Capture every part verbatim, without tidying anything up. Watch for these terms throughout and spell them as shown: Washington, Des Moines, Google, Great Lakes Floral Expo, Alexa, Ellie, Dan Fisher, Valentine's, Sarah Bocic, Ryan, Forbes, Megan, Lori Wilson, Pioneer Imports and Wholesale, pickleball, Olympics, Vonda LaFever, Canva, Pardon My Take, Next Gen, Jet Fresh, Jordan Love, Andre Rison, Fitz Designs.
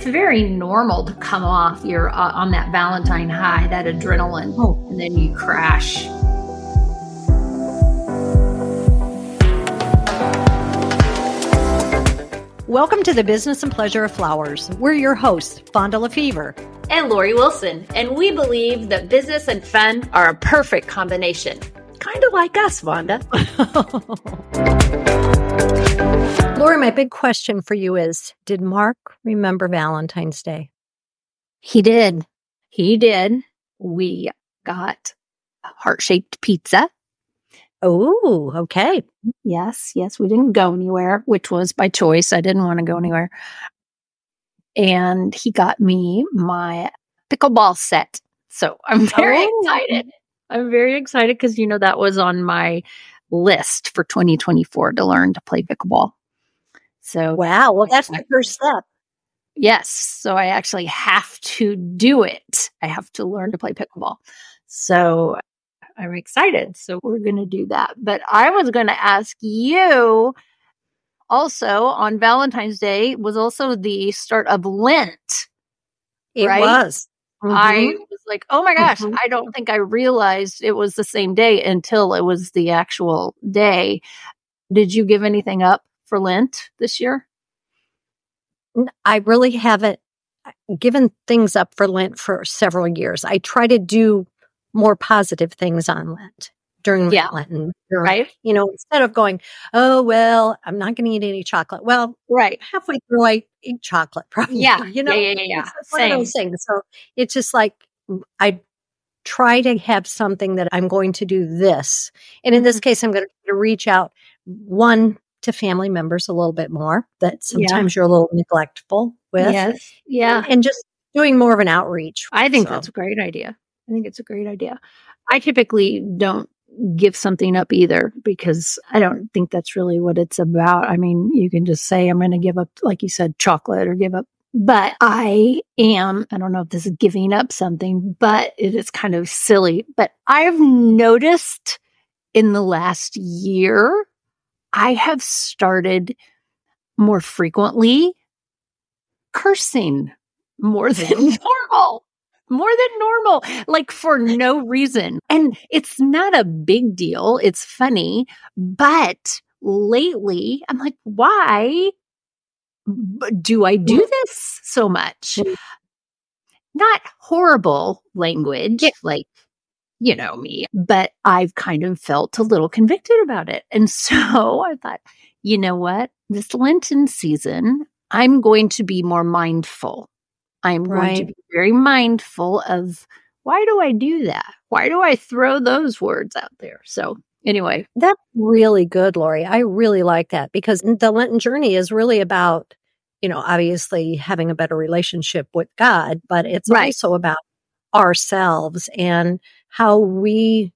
it's very normal to come off your uh, on that Valentine high, that adrenaline, oh. and then you crash. Welcome to the Business and Pleasure of Flowers. We're your hosts, Vonda LaFever and Lori Wilson, and we believe that business and fun are a perfect combination. Kind of like us, Vonda. Lori, my big question for you is, did Mark remember Valentine's Day? He did. He did. We got a heart-shaped pizza. Oh, okay. Yes, yes. We didn't go anywhere, which was by choice. I didn't want to go anywhere. And he got me my pickleball set. So I'm very oh. excited. I'm very excited because, you know, that was on my list for twenty twenty-four to learn to play pickleball. So, wow. Well, that's the first step. Yes. So I actually have to do it. I have to learn to play pickleball. So I'm excited. So we're going to do that. But I was going to ask you also, on Valentine's Day was also the start of Lent. It right? was. Mm-hmm. I was like, oh my gosh, mm-hmm. I don't think I realized it was the same day until it was the actual day. Did you give anything up for Lent this year? I really haven't given things up for Lent for several years. I try to do more positive things on Lent during yeah. Lent. And during, right. You know, instead of going, oh, well, I'm not going to eat any chocolate. Well, right. halfway through, I eat chocolate probably. Yeah. You know, yeah, yeah, yeah. It's one of those things. So it's just like, I try to have something that I'm going to do this. And in this case, I'm going to reach out one to family members a little bit more that sometimes yeah. you're a little neglectful with. Yes. Yeah. And, and just doing more of an outreach. I think so. That's a great idea. I think it's a great idea. I typically don't give something up either because I don't think that's really what it's about. I mean, you can just say, I'm going to give up, like you said, chocolate or give up. But I am, I don't know if this is giving up something, but it is kind of silly. But I've noticed in the last year, I have started more frequently cursing more than normal. More than normal, like for no reason. And it's not a big deal. It's funny. But lately, I'm like, why do I do this so much? Not horrible language, yeah. like, you know me, but I've kind of felt a little convicted about it. And so I thought, you know what? This Lenten season, I'm going to be more mindful. I'm right. going to be very mindful of, why do I do that? Why do I throw those words out there? So anyway. That's really good, Lori. I really like that because the Lenten journey is really about, you know, obviously having a better relationship with God, but it's right. also about ourselves and how we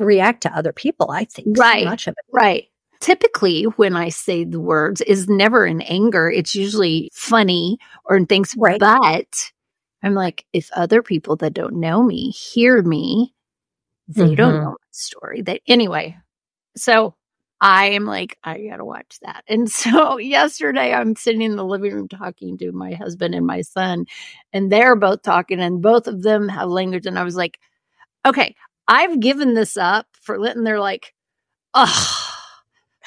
react to other people. I think right. so much of it. Right. Typically, when I say the words, is never in anger. It's usually funny or in things. Right. But I'm like, if other people that don't know me hear me, they mm-hmm. don't know my story. They, anyway, so I am like, I got to watch that. And so yesterday, I'm sitting in the living room talking to my husband and my son, and they're both talking, and both of them have language. And I was like, okay, I've given this up for Lent. And they're like, oh.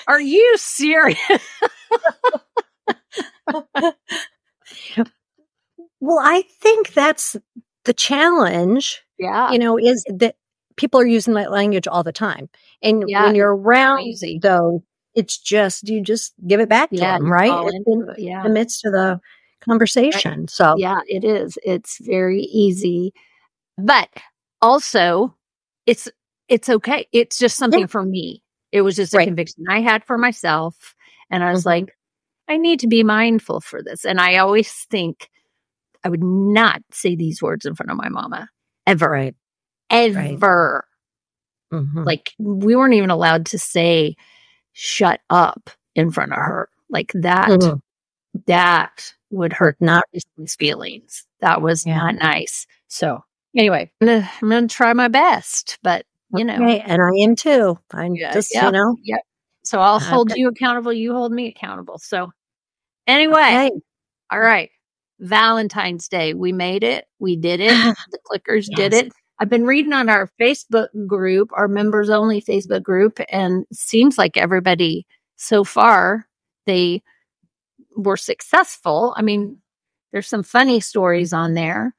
Are you serious? Well, I think that's the challenge. Yeah. You know, is that people are using that language all the time. And yeah, when you're around, though, it's just, you just give it back to yeah, them, right? In, in yeah. the midst of the conversation. Right. So, yeah, it is. It's very easy. But also, it's it's okay. It's just something yeah. for me. It was just a right. conviction I had for myself. And I was mm-hmm. like, I need to be mindful for this. And I always think I would not say these words in front of my mama ever, right. ever. Right. Mm-hmm. Like we weren't even allowed to say, shut up in front of her. Like that, mm-hmm. that would hurt not his feelings. That was yeah. not nice. So anyway, I'm going to try my best, but you know, okay, and I am too. I'm yeah, just, yep, you know, yeah. So I'll okay. hold you accountable. You hold me accountable. So anyway, okay. all right. Valentine's Day. We made it. We did it. The clickers yes. did it. I've been reading on our Facebook group, our members only Facebook group, and it seems like everybody so far, they were successful. I mean, there's some funny stories on there,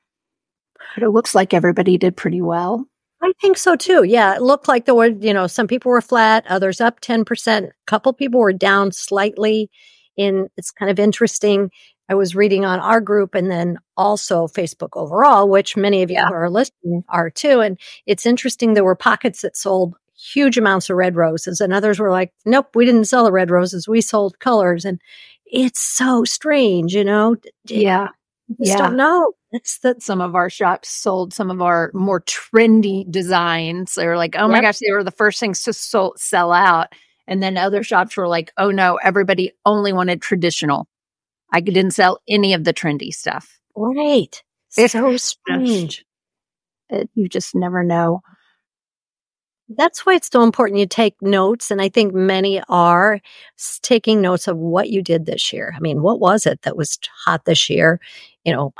but it looks like everybody did pretty well. I think so too. Yeah. It looked like there were, you know, some people were flat, others up ten percent. A couple people were down slightly. In it's kind of interesting. I was reading on our group and then also Facebook overall, which many of you yeah. who are listening are too. And it's interesting. There were pockets that sold huge amounts of red roses and others were like, nope, we didn't sell the red roses. We sold colors. And it's so strange, you know? Yeah. Just yeah. don't know. It's that some of our shops sold some of our more trendy designs. They were like, oh my yep. gosh, they were the first things to sold, sell out. And then other shops were like, oh no, everybody only wanted traditional. I didn't sell any of the trendy stuff. Right. It's so strange. It, you just never know. That's why it's so important you take notes. And I think many are taking notes of what you did this year. I mean, what was it that was hot this year? You know,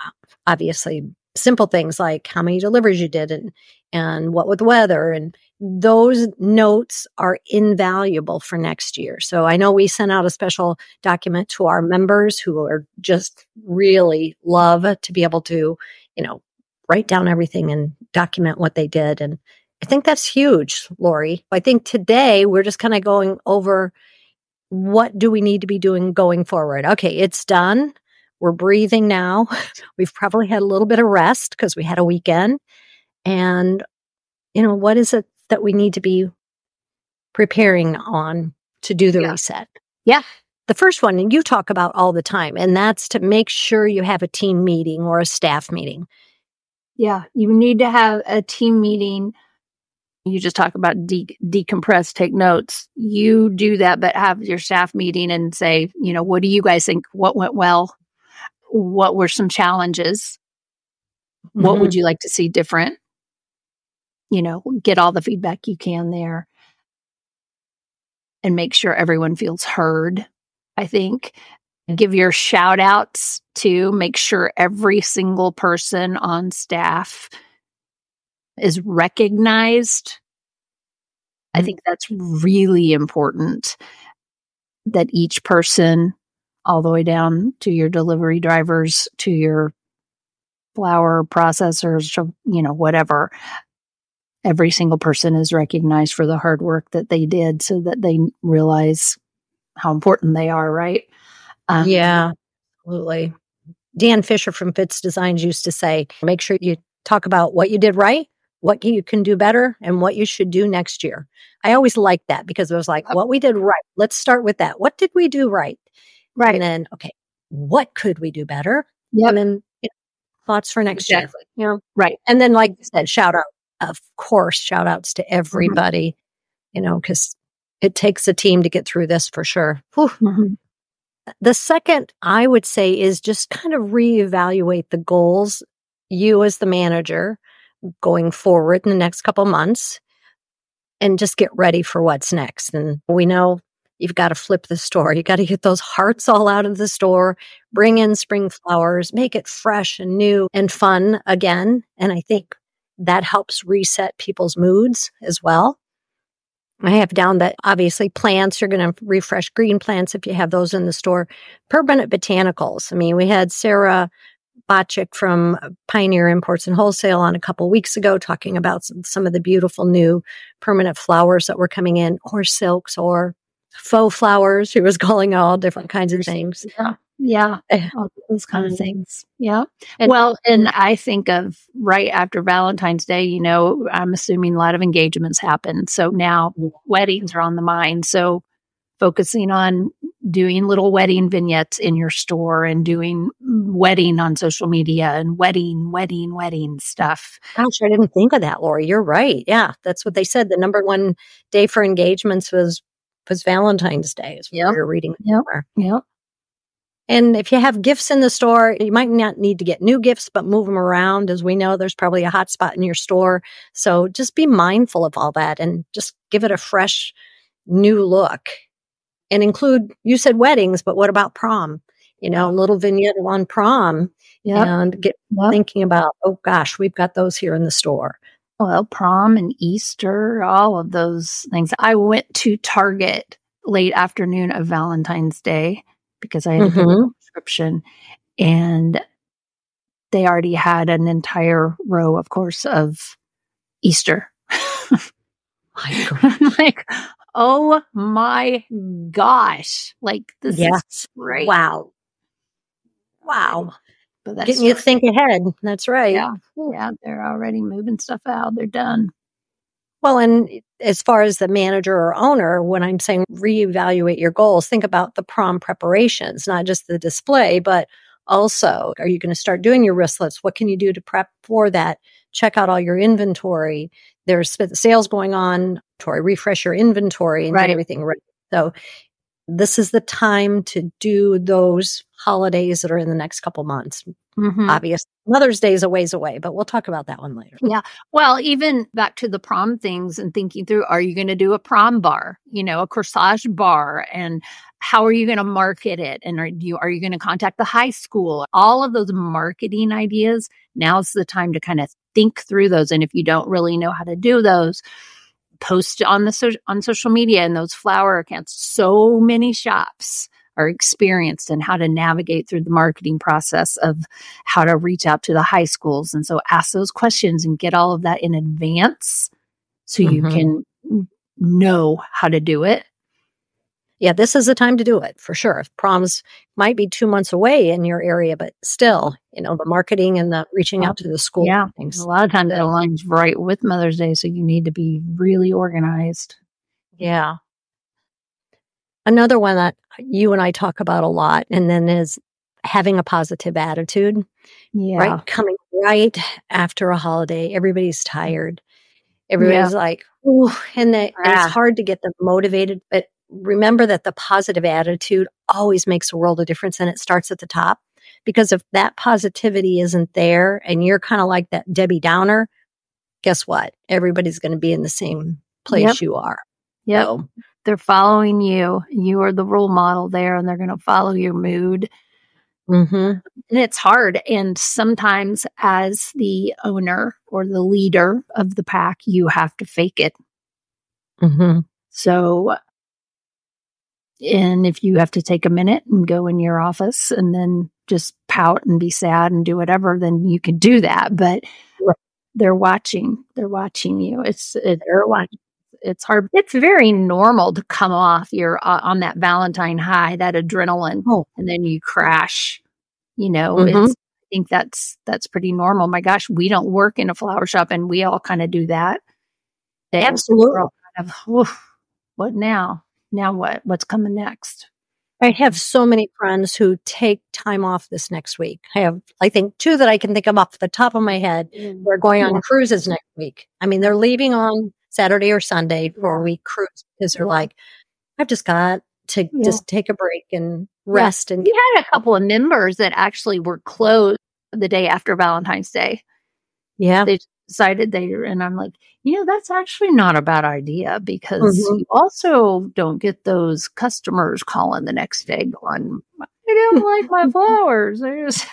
obviously simple things like how many deliveries you did and, and what with the weather. And those notes are invaluable for next year. So I know we sent out a special document to our members who are just really love to be able to, you know, write down everything and document what they did. And I think that's huge, Lori. I think today we're just kind of going over what do we need to be doing going forward. Okay, it's done. We're breathing now. We've probably had a little bit of rest because we had a weekend. And, you know, what is it that we need to be preparing on to do the yeah. reset? Yeah. The first one you talk about all the time, and that's to make sure you have a team meeting or a staff meeting. Yeah, you need to have a team meeting. You just talk about de- decompress, take notes. You do that, but have your staff meeting and say, you know, what do you guys think? What went well? What were some challenges? Mm-hmm. What would you like to see different? You know, get all the feedback you can there and make sure everyone feels heard, I think. Give your shout outs to make sure every single person on staff is recognized. I think that's really important, that each person, all the way down to your delivery drivers, to your flower processors, you know, whatever, every single person is recognized for the hard work that they did so that they realize how important they are, right? Um, yeah, absolutely. Dan Fisher from Fitz Designs used to say, make sure you talk about what you did right, what you can do better, and what you should do next year. I always liked that because it was like, what we did right. Let's start with that. What did we do right? Right. And then, okay, what could we do better? Yep. And then you know, thoughts for next exactly. year. You know? Right. And then, like you said, shout out. Of course, shout outs to everybody, mm-hmm. you know, because it takes a team to get through this for sure. Mm-hmm. The second I would say is just kind of reevaluate the goals you as the manager going forward in the next couple months and just get ready for what's next. And we know you've got to flip the store. You got to get those hearts all out of the store, bring in spring flowers, make it fresh and new and fun again. And I think that helps reset people's moods as well. I have down that obviously plants, you're going to refresh green plants if you have those in the store. Permanent botanicals. I mean, we had Sarah Bocic from Pioneer Imports and Wholesale on a couple weeks ago talking about some, some of the beautiful new permanent flowers that were coming in, or silks or faux flowers. She was calling all different kinds of things. Yeah, yeah, all those kind um, of things. Yeah. And, well, and I think of right after Valentine's Day, you know, I'm assuming a lot of engagements happen. So now weddings are on the mind. So focusing on doing little wedding vignettes in your store and doing wedding on social media and wedding, wedding, wedding stuff. Gosh, I didn't think of that, Lori. You're right. Yeah, that's what they said. The number one day for engagements was was Valentine's Day. Is what yep. you're reading. Yeah, yeah. And if you have gifts in the store, you might not need to get new gifts, but move them around. As we know, there's probably a hot spot in your store. So just be mindful of all that and just give it a fresh, new look. And include, you said weddings, but what about prom? you know, a little vignette on prom yep. and get yep. thinking about, oh gosh, we've got those here in the store. Well, prom and Easter, all of those things. I went to Target late afternoon of Valentine's Day because I had mm-hmm. a subscription, and they already had an entire row, of course, of Easter. My like, oh my gosh. Like, this yes. is great. Wow. Wow. But that's getting you to think ahead. That's right. Yeah. yeah. They're already moving stuff out. They're done. Well, and as far as the manager or owner, when I'm saying reevaluate your goals, think about the prom preparations, not just the display, but also, are you going to start doing your wristlets? What can you do to prep for that? Check out all your inventory. There's sales going on. Refresh your inventory and right. get everything ready. So this is the time to do those holidays that are in the next couple months. Mm-hmm. Obviously, Mother's Day is a ways away, but we'll talk about that one later. Yeah. Well, even back to the prom things and thinking through, are you going to do a prom bar, you know, a corsage bar? And how are you going to market it? And are you, are you going to contact the high school? All of those marketing ideas, now's the time to kind of think through those. And if you don't really know how to do those, post on the so- on social media and those flower accounts. So many shops are experienced in how to navigate through the marketing process of how to reach out to the high schools. And so ask those questions and get all of that in advance so mm-hmm. you can know how to do it. Yeah, this is the time to do it for sure. Proms might be two months away in your area, but still, you know, the marketing and the reaching out to the school. Yeah, things. A lot of times it aligns right with Mother's Day, so you need to be really organized. Yeah. Another one that you and I talk about a lot, and then is having a positive attitude. Yeah. Right? Coming right after a holiday, everybody's tired. Everybody's yeah. like, ooh, and, they, ah. and it's hard to get them motivated, but remember that the positive attitude always makes a world of difference, and it starts at the top, because if that positivity isn't there and you're kind of like that Debbie Downer, guess what? Everybody's going to be in the same place yep. you are. Yeah. So, they're following you. You are the role model there, and they're going to follow your mood. Mm-hmm. And it's hard. And sometimes as the owner or the leader of the pack, you have to fake it. Mm-hmm. So, and if you have to take a minute and go in your office and then just pout and be sad and do whatever, then you can do that. But right. they're watching. They're watching you. It's it, they're watching. It's hard. It's very normal to come off your uh, on that Valentine high, that adrenaline, oh. and then you crash. You know, mm-hmm. it's, I think that's that's pretty normal. My gosh, we don't work in a flower shop, and we all kind of do that. They Absolutely. All kind of, what now? Now what? What's coming next? I have so many friends who take time off this next week. I have, I think, two that I can think of off the top of my head. Mm. We're going on yeah. cruises next week. I mean, they're leaving on Saturday or Sunday for a week cruise because they're like, I've just got to yeah. just take a break and rest. Yeah. And get- we had a couple of members that actually were closed the day after Valentine's Day. Yeah. They decided they were, and I'm like, you know, that's actually not a bad idea, because mm-hmm. you also don't get those customers calling the next day going, I don't like my flowers. Just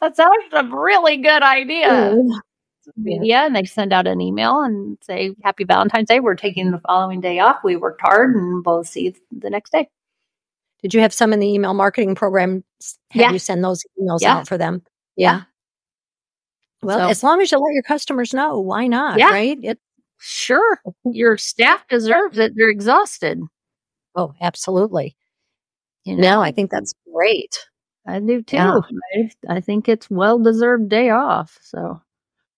that's actually a really good idea. Yeah. yeah, and they send out an email and say, Happy Valentine's Day. We're taking the following day off. We worked hard, and we'll see you the next day. Did you have some in the email marketing program? Have yeah. you send those emails yeah. out for them? Yeah. yeah. Well, so, as long as you let your customers know, why not, yeah, right? It, sure. Your staff deserves it. They're exhausted. Oh, absolutely. You know, no, I think that's great. I do too. Yeah. Right? I think it's well-deserved day off. So,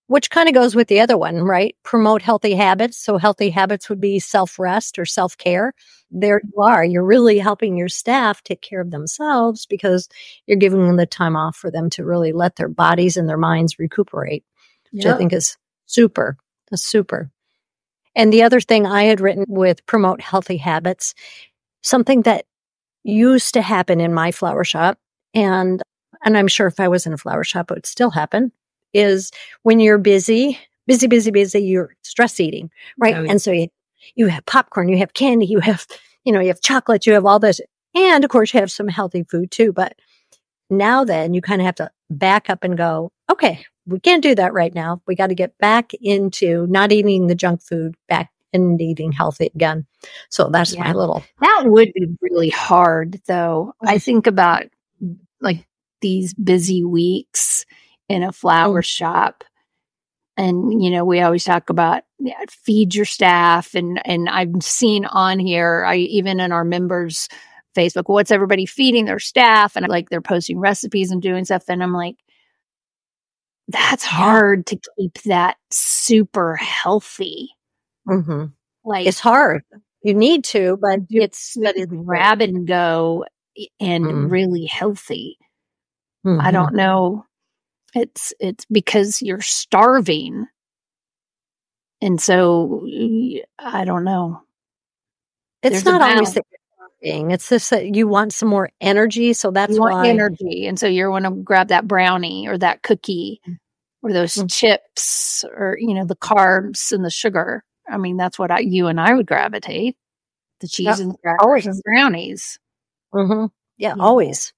which kind of goes with the other one, right? Promote healthy habits. So healthy habits would be self-rest or self-care. There you are. You're really helping your staff take care of themselves, because you're giving them the time off for them to really let their bodies and their minds recuperate, which yep. I think is super, super. And the other thing I had written with promote healthy habits, something that used to happen in my flower shop, and and I'm sure if I was in a flower shop, it would still happen, is when you're busy, busy, busy, busy, you're stress eating, right? Oh, yeah. And so you, you have popcorn, you have candy, you have, you know, you have chocolate, you have all this. And of course, you have some healthy food too. But now then, you kind of have to back up and go, okay, we can't do that right now. We got to get back into not eating the junk food, back and eating healthy again. So that's yeah. my little. That would be really hard though. I think about like these busy weeks in a flower oh. shop. And, you know, we always talk about yeah, feed your staff. And, and I've seen on here, I even in our members' Facebook, what's everybody feeding their staff? And like they're posting recipes and doing stuff. And I'm like, that's hard to keep that super healthy. Mm-hmm. Like it's hard. You need to, but it's, but it's grab and go and mm-hmm. really healthy. Mm-hmm. I don't know. It's it's because you're starving. And so I don't know. It's There's not always that you're starving. It's just that you want some more energy. So that's you want why energy. And so you want to grab that brownie or that cookie or those mm-hmm. chips or, you know, the carbs and the sugar. I mean, that's what I, you and I would gravitate. The cheese yeah, and the always. And brownies. Mm-hmm. Yeah, yeah, always.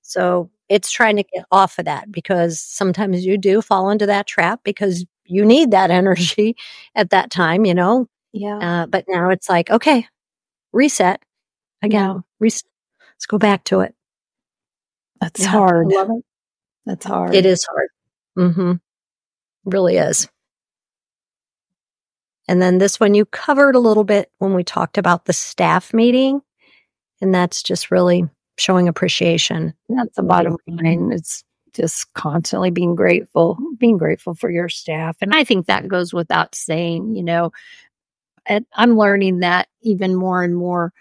So it's trying to get off of that because sometimes you do fall into that trap because you need that energy at that time, you know? Yeah. Uh, but now it's like, okay, reset again, yeah. reset. Let's go back to it. That's yeah, hard. I love it. That's hard. It is hard. Mm-hmm. It really is. And then this one you covered a little bit when we talked about the staff meeting. And that's just really showing appreciation. That's the bottom line. It's just constantly being grateful, being grateful for your staff. And I think that goes without saying, you know, and I'm learning that even more and more.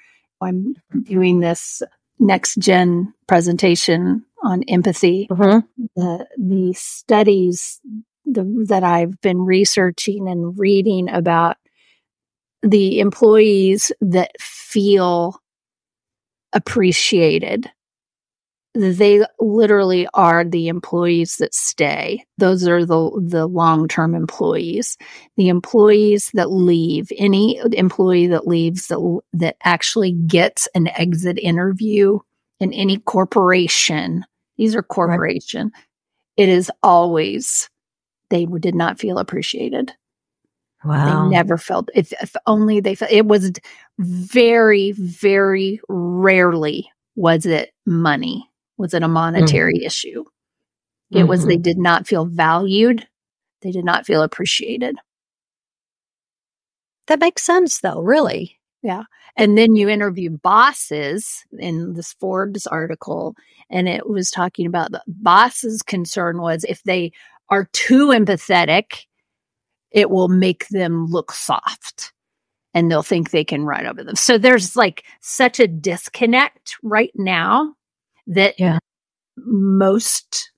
I'm doing this next gen presentation on empathy. Mm-hmm. The, the studies The, that I've been researching and reading about the employees that feel appreciated. They literally are the employees that stay. Those are the, the long-term employees. The employees that leave, any employee that leaves that, that actually gets an exit interview in any corporation, these are corporation, right. It is always they did not feel appreciated. Wow. They never felt, if, if only they felt, it was very, very rarely was it money, was it a monetary mm-hmm. issue. It mm-hmm. was they did not feel valued. They did not feel appreciated. That makes sense though, really. Yeah. And then you interview bosses in this Forbes article, and it was talking about the bosses' concern was if they are too empathetic, it will make them look soft and they'll think they can ride over them. So there's like such a disconnect right now that yeah. most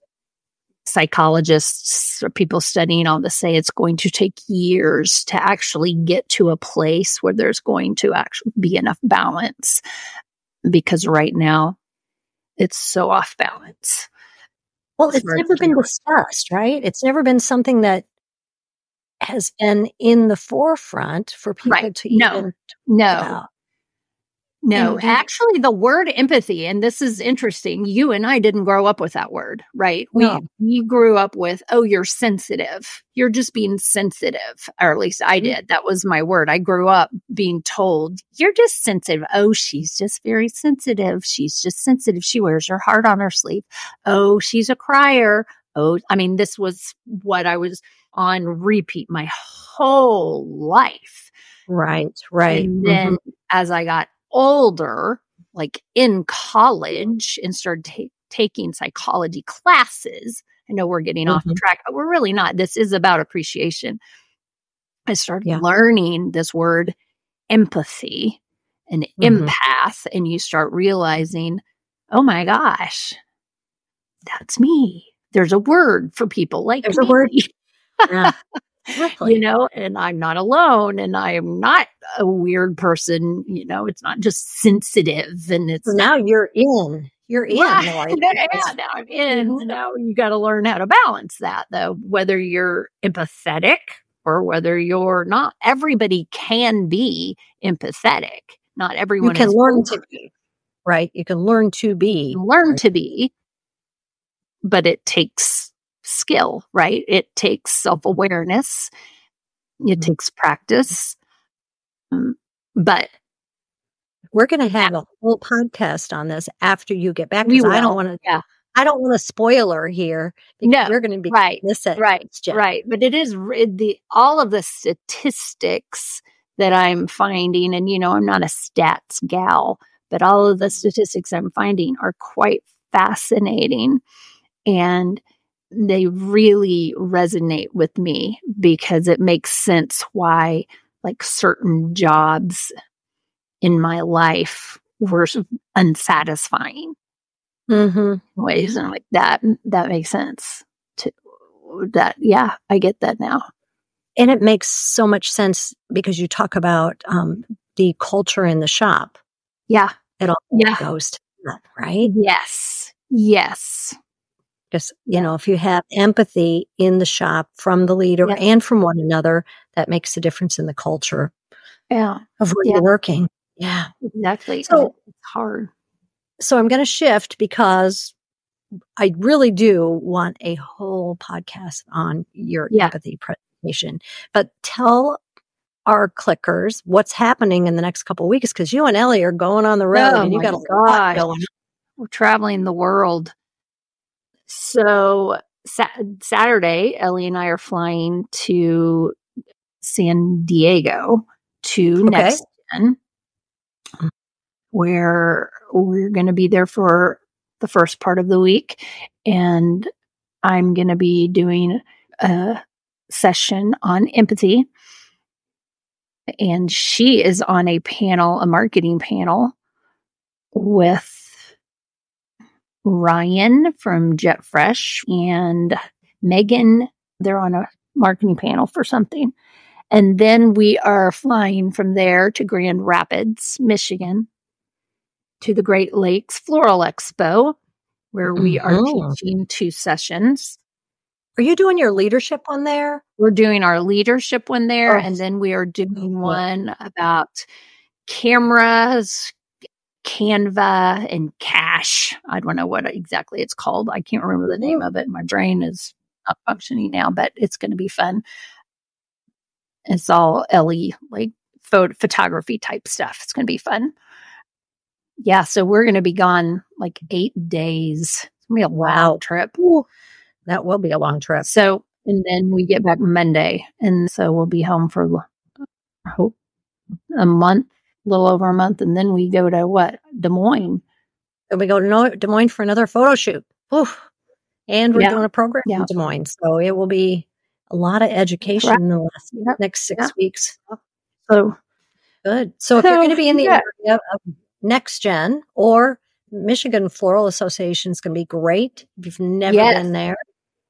psychologists or people studying all this say it's going to take years to actually get to a place where there's going to actually be enough balance, because right now it's so off balance. Well, it's never been discussed, right? It's never been something that has been in the forefront for people right. to no. even no. about. No, mm-hmm. actually the word empathy, and this is interesting, you and I didn't grow up with that word, right? We no. we grew up with, oh, you're sensitive. You're just being sensitive, or at least I did. That was my word. I grew up being told, you're just sensitive. Oh, she's just very sensitive. She's just sensitive. She wears her heart on her sleeve. Oh, she's a crier. Oh, I mean, this was what I was on repeat my whole life. Right, right. And then mm-hmm. as I got older, like in college, and started t- taking psychology classes. I know we're getting mm-hmm. off track, but we're really not. This is about appreciation. I started yeah. learning this word empathy and mm-hmm. empath, and you start realizing, oh my gosh, that's me. There's a word for people like There's me. A word. Yeah. Really? You know, and I'm not alone, and I am not a weird person. You know, it's not just sensitive, and it's so now you're in, you're in. Yeah, yeah, now I'm in. Mm-hmm. Now you got to learn how to balance that, though. Whether you're empathetic or whether you're not, everybody can be empathetic. Not everyone. You can learn to be. right? You can learn to be. Learn right. to be, but it takes skill, right? It takes self-awareness. It mm-hmm. takes practice. Um, but we're going to have a whole podcast on this after you get back. Because I don't want to. Yeah. I don't want a spoiler here. No, you're going to be right, this at right, right. But it is it, the all of the statistics that I'm finding, and you know, I'm not a stats gal, but all of the statistics I'm finding are quite fascinating, and they really resonate with me because it makes sense why, like, certain jobs in my life were unsatisfying. Mm-hmm. Ways and like that that makes sense to that. Yeah, I get that now, and it makes so much sense because you talk about um the culture in the shop. Yeah, it all yeah. goes to that, right? Yes, yes. Because you yeah. know, if you have empathy in the shop from the leader yeah. and from one another, that makes a difference in the culture. Yeah, of where yeah. you're working. Yeah, exactly. So it's hard. So I'm going to shift because I really do want a whole podcast on your yeah. empathy presentation. But tell our clickers what's happening in the next couple of weeks, because you and Ellie are going on the road oh and you got a lot going on. We're traveling the world. So sa- Saturday, Ellie and I are flying to San Diego to okay. Next Gen. Where we're going to be there for the first part of the week. And I'm going to be doing a session on empathy. And she is on a panel, a marketing panel with Ryan from Jet Fresh and Megan. They're on a marketing panel for something. And then we are flying from there to Grand Rapids, Michigan, to the Great Lakes Floral Expo, where we are oh. teaching two sessions. Are you doing your leadership one there? We're doing our leadership one there, oh. and then we are doing one about cameras, Canva, and cash. I don't know what exactly it's called. I can't remember the name of it. My brain is not functioning now, but it's going to be fun. It's all Ellie, like photo- photography type stuff. It's going to be fun. Yeah, so we're going to be gone like eight days. It's going to be a wow trip. Ooh, that will be a long trip. So, and then we get back Monday. And so we'll be home for oh, a month, a little over a month. And then we go to what? Des Moines. And we go to Des Moines for another photo shoot. Ooh. And we're yeah. doing a program yeah. in Des Moines. So it will be a lot of education right. in the last, yep. next six yep. weeks. So good. So if so, you're going to be in the yeah. area of Next Gen or Michigan Floral Association is going to be great. If you've never yes. been there,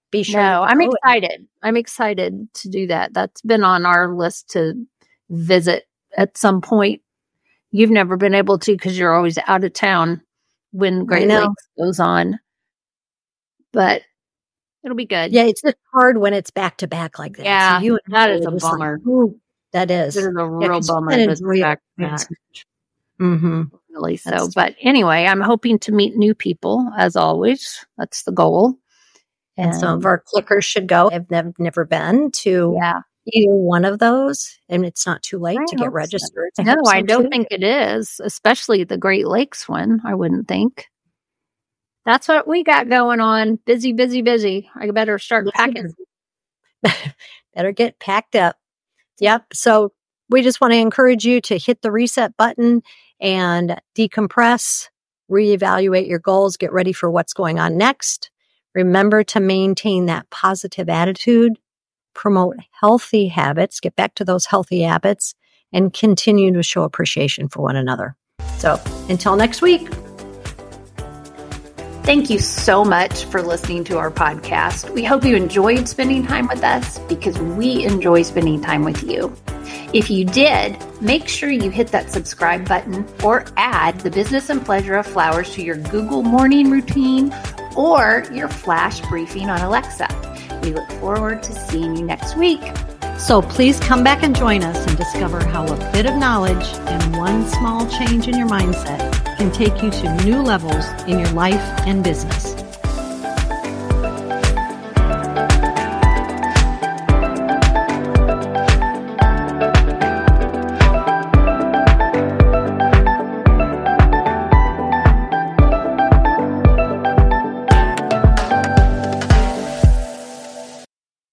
be sure. No, I'm excited. It. I'm excited to do that. That's been on our list to visit at some point. You've never been able to because you're always out of town when Great Lakes goes on. But it'll be good. Yeah, it's just hard when it's back to back like that. Yeah, so you and that is a bummer. Like, that is. It is a real yeah, bummer. It's back to back. Mm-hmm. Really so, that's but anyway, I'm hoping to meet new people as always. That's the goal. And, and some of our clickers should go. I've nev- never been to yeah. either one of those, and it's not too late I to get registered. So. No, I, I don't too. think it is, especially the Great Lakes one. I wouldn't think. That's what we got going on. Busy, busy, busy. I better start busy, packing. Busy. Better get packed up. Yep. So we just want to encourage you to hit the reset button and decompress, reevaluate your goals, get ready for what's going on next. Remember to maintain that positive attitude, promote healthy habits, get back to those healthy habits, and continue to show appreciation for one another. So until next week. Thank you so much for listening to our podcast. We hope you enjoyed spending time with us because we enjoy spending time with you. If you did, make sure you hit that subscribe button or add the business and pleasure of flowers to your Google morning routine or your flash briefing on Alexa. We look forward to seeing you next week. So please come back and join us and discover how a bit of knowledge and one small change in your mindset can take you to new levels in your life and business.